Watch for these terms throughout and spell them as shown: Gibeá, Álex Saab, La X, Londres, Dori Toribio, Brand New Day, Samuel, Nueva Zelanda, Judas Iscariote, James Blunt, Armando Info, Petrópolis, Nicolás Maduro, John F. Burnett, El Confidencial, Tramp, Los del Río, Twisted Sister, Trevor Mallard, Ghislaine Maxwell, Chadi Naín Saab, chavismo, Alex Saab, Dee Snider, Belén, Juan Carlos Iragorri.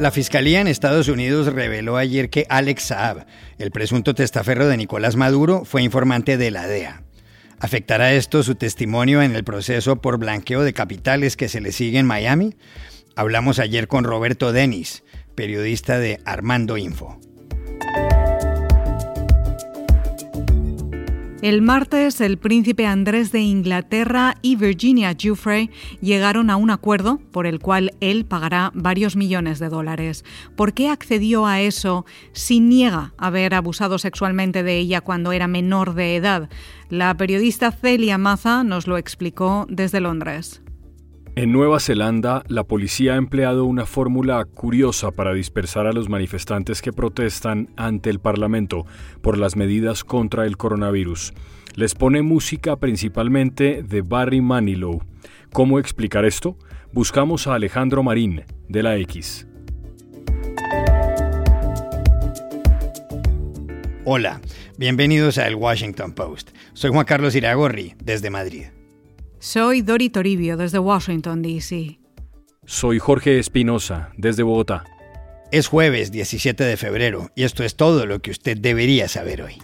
La Fiscalía en Estados Unidos reveló ayer que Alex Saab, el presunto testaferro de Nicolás Maduro, fue informante de la DEA. ¿Afectará esto su testimonio en el proceso por blanqueo de capitales que se le sigue en Miami? Hablamos ayer con Roberto Deniz, periodista de Armando Info. El martes, el príncipe Andrés de Inglaterra y Virginia Giuffre llegaron a un acuerdo por el cual él pagará varios millones de dólares. ¿Por qué accedió a eso si niega haber abusado sexualmente de ella cuando era menor de edad? La periodista Celia Maza nos lo explicó desde Londres. En Nueva Zelanda, la policía ha empleado una fórmula curiosa para dispersar a los manifestantes que protestan ante el Parlamento por las medidas contra el coronavirus. Les pone música principalmente de Barry Manilow. ¿Cómo explicar esto? Buscamos a Alejandro Marín, de La X. Hola, bienvenidos a El Washington Post. Soy Juan Carlos Iragorri, desde Madrid. Soy Dori Toribio, desde Washington, D.C. Soy Jorge Espinosa, desde Bogotá. Es jueves 17 de febrero y esto es todo lo que usted debería saber hoy.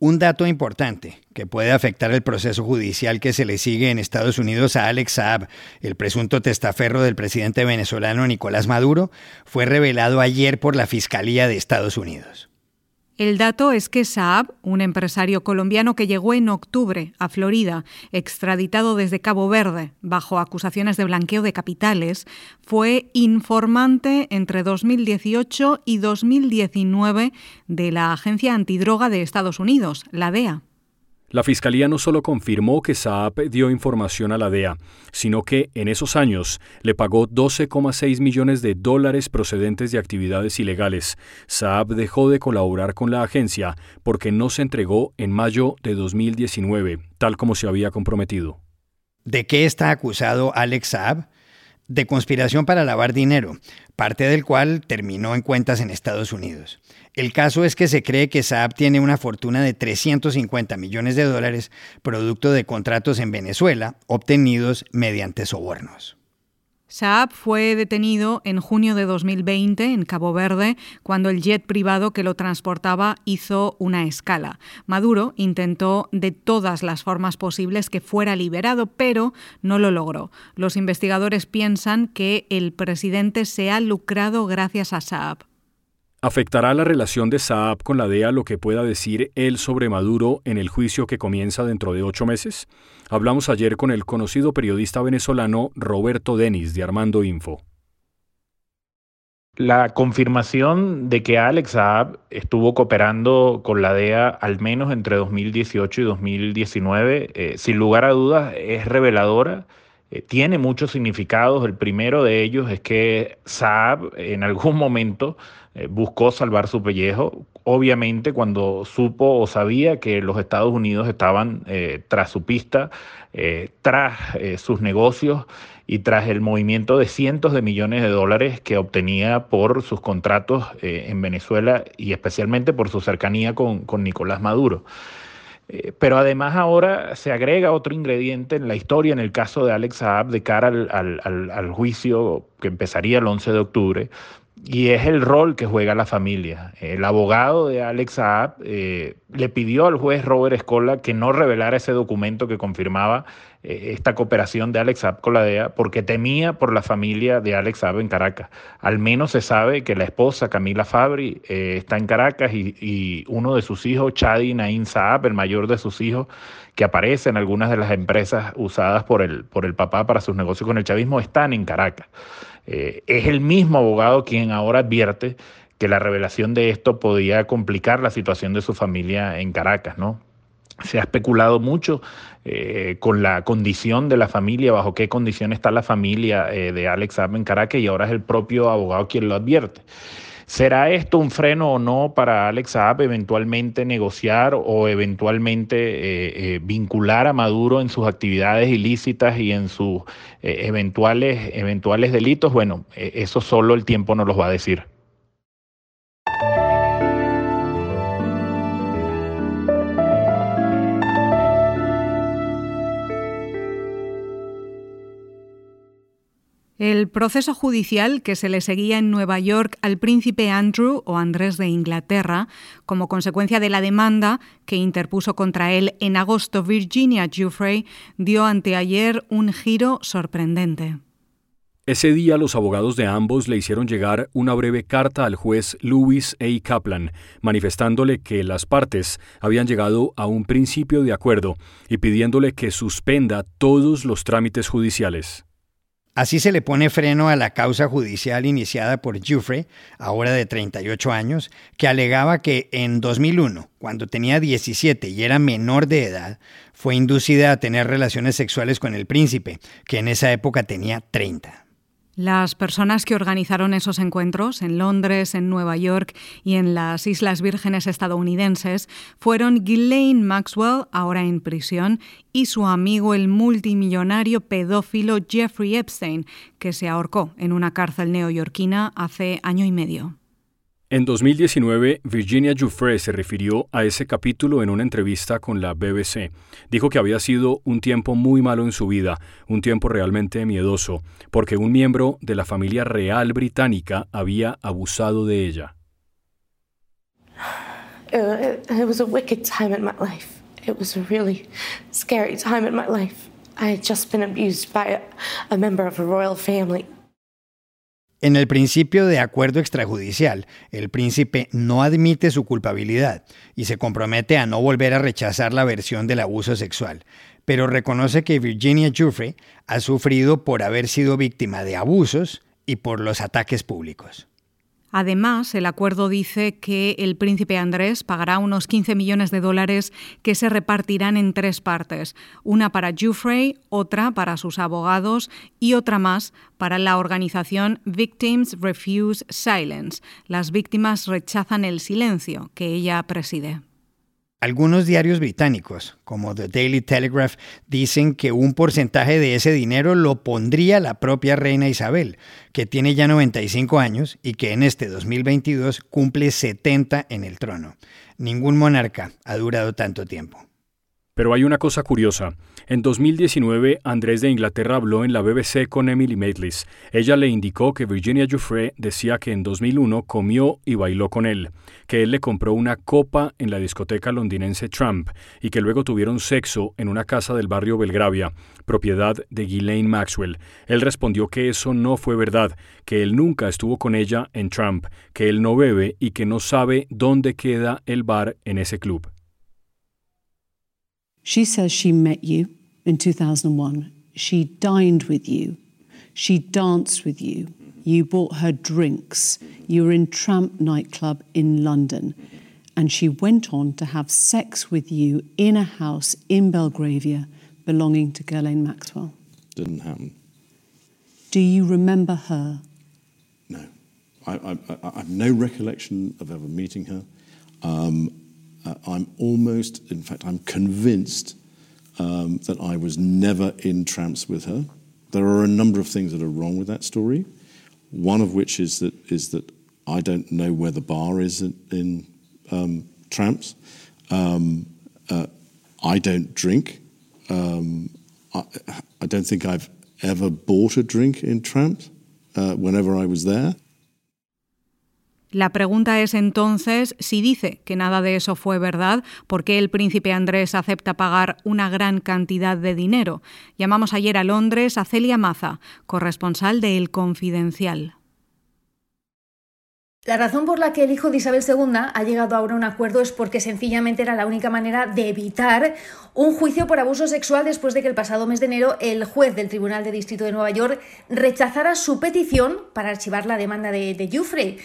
Un dato importante que puede afectar el proceso judicial que se le sigue en Estados Unidos a Alex Saab, el presunto testaferro del presidente venezolano Nicolás Maduro, fue revelado ayer por la Fiscalía de Estados Unidos. El dato es que Saab, un empresario colombiano que llegó en octubre a Florida, extraditado desde Cabo Verde bajo acusaciones de blanqueo de capitales, fue informante entre 2018 y 2019 de la Agencia Antidroga de Estados Unidos, la DEA. La Fiscalía no solo confirmó que Saab dio información a la DEA, sino que en esos años le pagó 12,6 millones de dólares procedentes de actividades ilegales. Saab dejó de colaborar con la agencia porque no se entregó en mayo de 2019, tal como se había comprometido. ¿De qué está acusado Alex Saab? De conspiración para lavar dinero, parte del cual terminó en cuentas en Estados Unidos. El caso es que se cree que Saab tiene una fortuna de 350 millones de dólares producto de contratos en Venezuela obtenidos mediante sobornos. Saab fue detenido en junio de 2020 en Cabo Verde cuando el jet privado que lo transportaba hizo una escala. Maduro intentó de todas las formas posibles que fuera liberado, pero no lo logró. Los investigadores piensan que el presidente se ha lucrado gracias a Saab. ¿Afectará la relación de Saab con la DEA lo que pueda decir él sobre Maduro en el juicio que comienza dentro de 8 meses? Hablamos ayer con el conocido periodista venezolano Roberto Deniz, de Armando Info. La confirmación de que Alex Saab estuvo cooperando con la DEA al menos entre 2018 y 2019, sin lugar a dudas, es reveladora. Tiene muchos significados. El primero de ellos es que Saab en algún momento buscó salvar su pellejo, obviamente cuando supo o sabía que los Estados Unidos estaban tras su pista, tras sus negocios y tras el movimiento de cientos de millones de dólares que obtenía por sus contratos en Venezuela y especialmente por su cercanía con Nicolás Maduro. Pero además ahora se agrega otro ingrediente en la historia, en el caso de Alex Saab, de cara al juicio que empezaría el 11 de octubre, y es el rol que juega la familia. El abogado de Alex Saab le pidió al juez Robert Escola que no revelara ese documento que confirmaba esta cooperación de Alex Saab con la DEA porque temía por la familia de Alex Saab en Caracas. Al menos se sabe que la esposa Camila Fabri está en Caracas y uno de sus hijos, Chadi Naín Saab, el mayor de sus hijos, que aparece en algunas de las empresas usadas por el papá para sus negocios con el chavismo, están en Caracas. Es el mismo abogado quien ahora advierte que la revelación de esto podía complicar la situación de su familia en Caracas, ¿no? Se ha especulado mucho con la condición de la familia, bajo qué condición está la familia de Alex Saab en Caracas, y ahora es el propio abogado quien lo advierte. ¿Será esto un freno o no para Alex Saab eventualmente negociar o eventualmente vincular a Maduro en sus actividades ilícitas y en sus eventuales delitos? Bueno, eso solo el tiempo nos los va a decir. El proceso judicial que se le seguía en Nueva York al príncipe Andrew o Andrés de Inglaterra como consecuencia de la demanda que interpuso contra él en agosto Virginia Giuffre dio anteayer un giro sorprendente. Ese día los abogados de ambos le hicieron llegar una breve carta al juez Lewis A. Kaplan, manifestándole que las partes habían llegado a un principio de acuerdo y pidiéndole que suspenda todos los trámites judiciales. Así se le pone freno a la causa judicial iniciada por Giuffre, ahora de 38 años, que alegaba que en 2001, cuando tenía 17 y era menor de edad, fue inducida a tener relaciones sexuales con el príncipe, que en esa época tenía 30. Las personas que organizaron esos encuentros en Londres, en Nueva York y en las Islas Vírgenes estadounidenses fueron Ghislaine Maxwell, ahora en prisión, y su amigo el multimillonario pedófilo Jeffrey Epstein, que se ahorcó en una cárcel neoyorquina hace año y medio. En 2019, Virginia Giuffre se refirió a ese capítulo en una entrevista con la BBC. Dijo que había sido un tiempo muy malo en su vida, un tiempo realmente miedoso, porque un miembro de la familia real británica había abusado de ella. It was a wicked time in my life. It was a really scary time in my life. I had just been abused by a member of a royal family. En el principio de acuerdo extrajudicial, el príncipe no admite su culpabilidad y se compromete a no volver a rechazar la versión del abuso sexual, pero reconoce que Virginia Giuffre ha sufrido por haber sido víctima de abusos y por los ataques públicos. Además, el acuerdo dice que el príncipe Andrés pagará unos $15 millones que se repartirán en tres partes, una para Giuffre, otra para sus abogados y otra más para la organización Victims Refuse Silence, las víctimas rechazan el silencio, que ella preside. Algunos diarios británicos, como The Daily Telegraph, dicen que un porcentaje de ese dinero lo pondría la propia reina Isabel, que tiene ya 95 años y que en este 2022 cumple 70 en el trono. Ningún monarca ha durado tanto tiempo. Pero hay una cosa curiosa. En 2019, Andrés de Inglaterra habló en la BBC con Emily Maitlis. Ella le indicó que Virginia Giuffre decía que en 2001 comió y bailó con él, que él le compró una copa en la discoteca londinense Tramp y que luego tuvieron sexo en una casa del barrio Belgravia, propiedad de Ghislaine Maxwell. Él respondió que eso no fue verdad, que él nunca estuvo con ella en Tramp, que él no bebe y que no sabe dónde queda el bar en ese club. She says she met you in 2001. She dined with you. She danced with you. You bought her drinks. You were in Tramp nightclub in London. And she went on to have sex with you in a house in Belgravia belonging to Ghislaine Maxwell. Didn't happen. Do you remember her? No. I have no recollection of ever meeting her. I'm convinced that I was never in tramps with her. There are a number of things that are wrong with that story. One of which is that I don't know where the bar is in tramps. I don't drink. I don't think I've ever bought a drink in tramps whenever I was there. La pregunta es entonces si dice que nada de eso fue verdad, ¿por qué el príncipe Andrés acepta pagar una gran cantidad de dinero? Llamamos ayer a Londres a Celia Maza, corresponsal de El Confidencial. La razón por la que el hijo de Isabel II ha llegado ahora a un acuerdo es porque sencillamente era la única manera de evitar un juicio por abuso sexual después de que el pasado mes de enero el juez del Tribunal de Distrito de Nueva York rechazara su petición para archivar la demanda de Giuffre.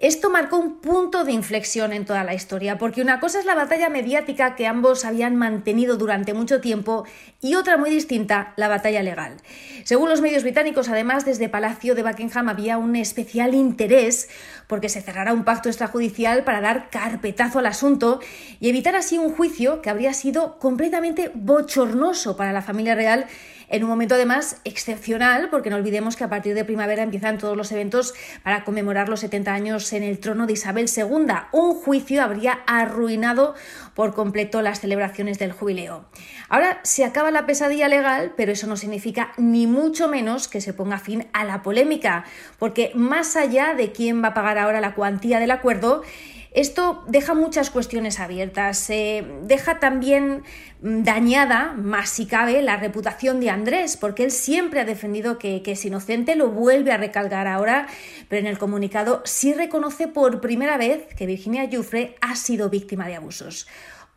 Esto marcó un punto de inflexión en toda la historia, porque una cosa es la batalla mediática que ambos habían mantenido durante mucho tiempo y otra muy distinta, la batalla legal. Según los medios británicos, además, desde Palacio de Buckingham había un especial interés porque se cerrara un pacto extrajudicial para dar carpetazo al asunto y evitar así un juicio que habría sido completamente bochornoso para la familia real, en un momento además excepcional, porque no olvidemos que a partir de primavera empiezan todos los eventos para conmemorar los 70 años en el trono de Isabel II. Un juicio habría arruinado por completo las celebraciones del jubileo. Ahora se acaba la pesadilla legal, pero eso no significa ni mucho menos que se ponga fin a la polémica, porque más allá de quién va a pagar ahora la cuantía del acuerdo, esto deja muchas cuestiones abiertas. Deja también dañada, más si cabe, la reputación de Andrés, porque él siempre ha defendido que es inocente, lo vuelve a recalcar ahora, pero en el comunicado sí reconoce por primera vez que Virginia Giuffre ha sido víctima de abusos.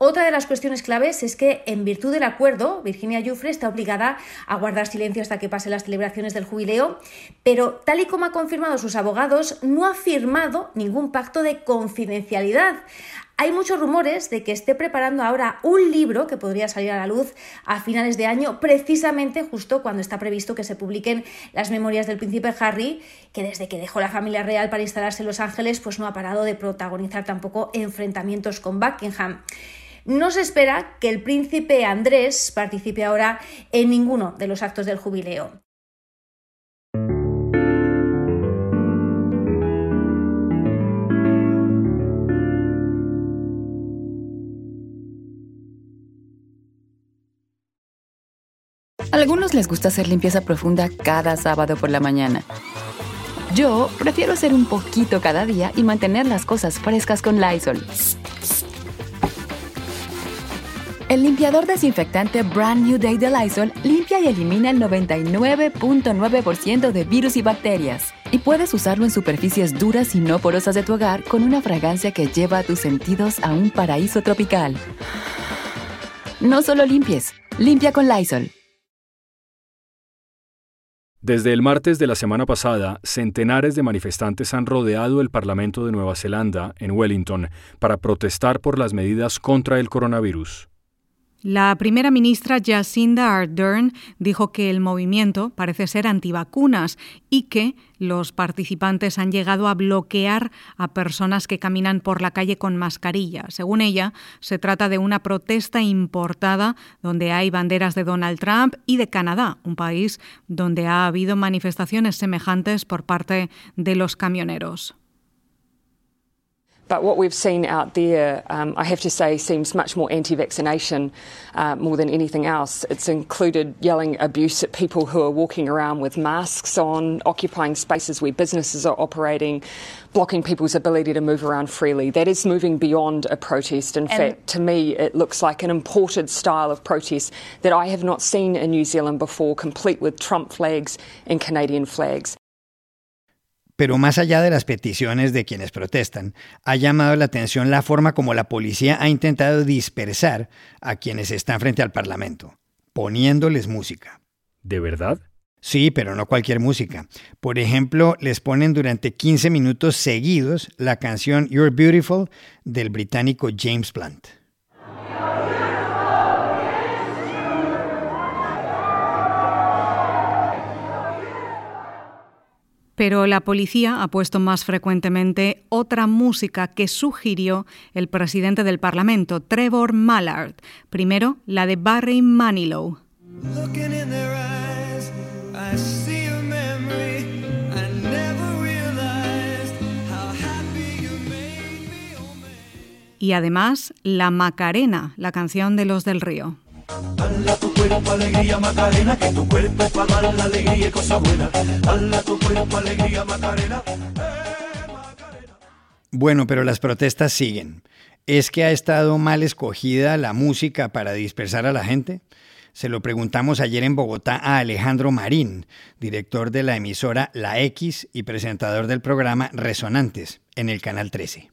Otra de las cuestiones claves es que, en virtud del acuerdo, Virginia Giuffre está obligada a guardar silencio hasta que pasen las celebraciones del jubileo, pero, tal y como ha confirmado sus abogados, no ha firmado ningún pacto de confidencialidad. Hay muchos rumores de que esté preparando ahora un libro que podría salir a la luz a finales de año, precisamente justo cuando está previsto que se publiquen las memorias del príncipe Harry, que desde que dejó la familia real para instalarse en Los Ángeles, pues no ha parado de protagonizar tampoco enfrentamientos con Buckingham. No se espera que el príncipe Andrés participe ahora en ninguno de los actos del jubileo. A algunos les gusta hacer limpieza profunda cada sábado por la mañana. Yo prefiero hacer un poquito cada día y mantener las cosas frescas con Lysol. El limpiador desinfectante Brand New Day de Lysol limpia y elimina el 99.9% de virus y bacterias. Y puedes usarlo en superficies duras y no porosas de tu hogar con una fragancia que lleva a tus sentidos a un paraíso tropical. No solo limpies, limpia con Lysol. Desde el martes de la semana pasada, centenares de manifestantes han rodeado el Parlamento de Nueva Zelanda, en Wellington, para protestar por las medidas contra el coronavirus. La primera ministra Jacinda Ardern dijo que el movimiento parece ser antivacunas y que los participantes han llegado a bloquear a personas que caminan por la calle con mascarilla. Según ella, se trata de una protesta importada donde hay banderas de Donald Trump y de Canadá, un país donde ha habido manifestaciones semejantes por parte de los camioneros. But what we've seen out there, I have to say, seems much more anti-vaccination more than anything else. It's included yelling abuse at people who are walking around with masks on, occupying spaces where businesses are operating, blocking people's ability to move around freely. That is moving beyond a protest. In fact, to me, it looks like an imported style of protest that I have not seen in New Zealand before, complete with Trump flags and Canadian flags. Pero más allá de las peticiones de quienes protestan, ha llamado la atención la forma como la policía ha intentado dispersar a quienes están frente al Parlamento, poniéndoles música. ¿De verdad? Sí, pero no cualquier música. Por ejemplo, les ponen durante 15 minutos seguidos la canción You're Beautiful del británico James Blunt. Pero la policía ha puesto más frecuentemente otra música que sugirió el presidente del Parlamento, Trevor Mallard. Primero, la de Barry Manilow. Y además, la Macarena, la canción de Los del Río. Dale a tu cuerpo alegría, Macarena, que tu cuerpo es para dar la alegría y cosa buena. Dale a tu cuerpo alegría, Macarena, Macarena. Bueno, pero las protestas siguen. ¿Es que ha estado mal escogida la música para dispersar a la gente? Se lo preguntamos ayer en Bogotá a Alejandro Marín, director de la emisora La X y presentador del programa Resonantes en el Canal 13.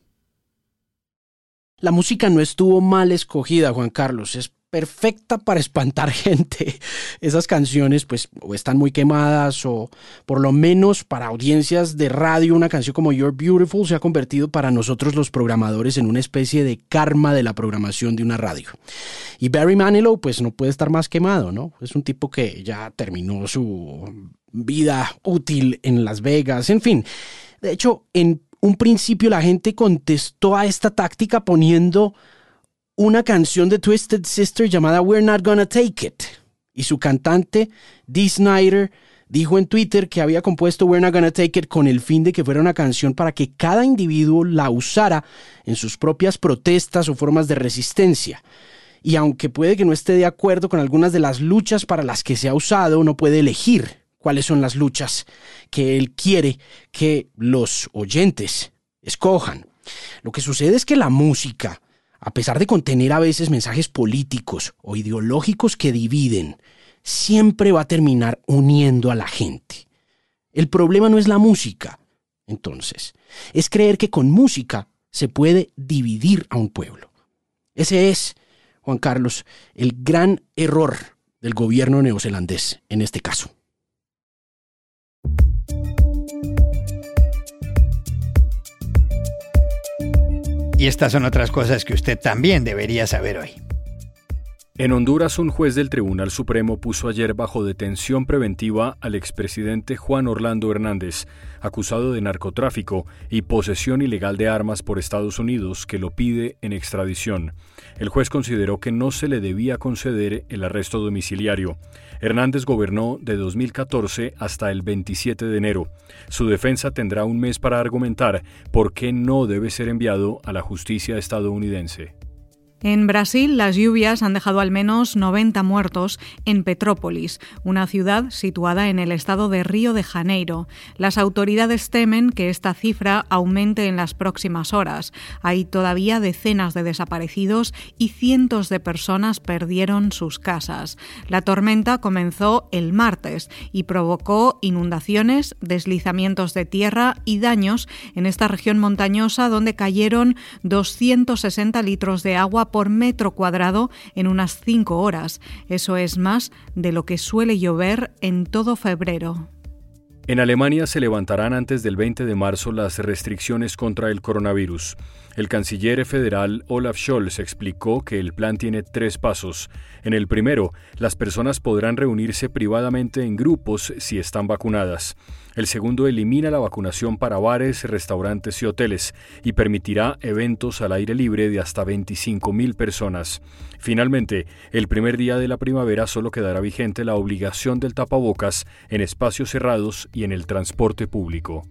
La música no estuvo mal escogida, Juan Carlos. Es perfecta para espantar gente. Esas canciones pues o están muy quemadas o por lo menos para audiencias de radio una canción como You're Beautiful se ha convertido para nosotros los programadores en una especie de karma de la programación de una radio. Y Barry Manilow pues no puede estar más quemado, ¿no? Es un tipo que ya terminó su vida útil en Las Vegas, en fin. De hecho, en un principio la gente contestó a esta táctica poniendo una canción de Twisted Sister llamada We're Not Gonna Take It. Y su cantante, Dee Snider, dijo en Twitter que había compuesto We're Not Gonna Take It con el fin de que fuera una canción para que cada individuo la usara en sus propias protestas o formas de resistencia. Y aunque puede que no esté de acuerdo con algunas de las luchas para las que se ha usado, no puede elegir cuáles son las luchas que él quiere que los oyentes escojan. Lo que sucede es que la música, a pesar de contener a veces mensajes políticos o ideológicos que dividen, siempre va a terminar uniendo a la gente. El problema no es la música, entonces, es creer que con música se puede dividir a un pueblo. Ese es, Juan Carlos, el gran error del gobierno neozelandés en este caso. Y estas son otras cosas que usted también debería saber hoy. En Honduras, un juez del Tribunal Supremo puso ayer bajo detención preventiva al expresidente Juan Orlando Hernández, acusado de narcotráfico y posesión ilegal de armas por Estados Unidos, que lo pide en extradición. El juez consideró que no se le debía conceder el arresto domiciliario. Hernández gobernó de 2014 hasta el 27 de enero. Su defensa tendrá un mes para argumentar por qué no debe ser enviado a la justicia estadounidense. En Brasil, las lluvias han dejado al menos 90 muertos en Petrópolis, una ciudad situada en el estado de Río de Janeiro. Las autoridades temen que esta cifra aumente en las próximas horas. Hay todavía decenas de desaparecidos y cientos de personas perdieron sus casas. La tormenta comenzó el martes y provocó inundaciones, deslizamientos de tierra y daños en esta región montañosa donde cayeron 260 litros de agua por metro cuadrado en unas 5 horas. Eso es más de lo que suele llover en todo febrero. En Alemania se levantarán antes del 20 de marzo las restricciones contra el coronavirus. El canciller federal Olaf Scholz explicó que el plan tiene 3 pasos. En el primero, las personas podrán reunirse privadamente en grupos si están vacunadas. El segundo elimina la vacunación para bares, restaurantes y hoteles y permitirá eventos al aire libre de hasta 25.000 personas. Finalmente, el primer día de la primavera solo quedará vigente la obligación del tapabocas en espacios cerrados y en el transporte público.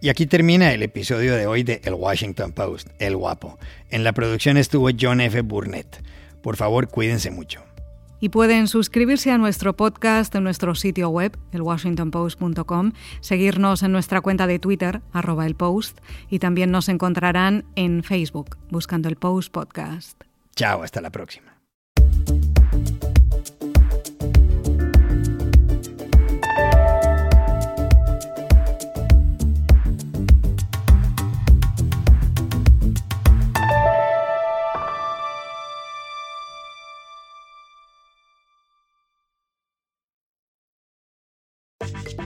Y aquí termina el episodio de hoy de El Washington Post, El Guapo. En la producción estuvo John F. Burnett. Por favor, cuídense mucho. Y pueden suscribirse a nuestro podcast en nuestro sitio web, elwashingtonpost.com, seguirnos en nuestra cuenta de Twitter, @elpost, y también nos encontrarán en Facebook, buscando El Post Podcast. Chao, hasta la próxima.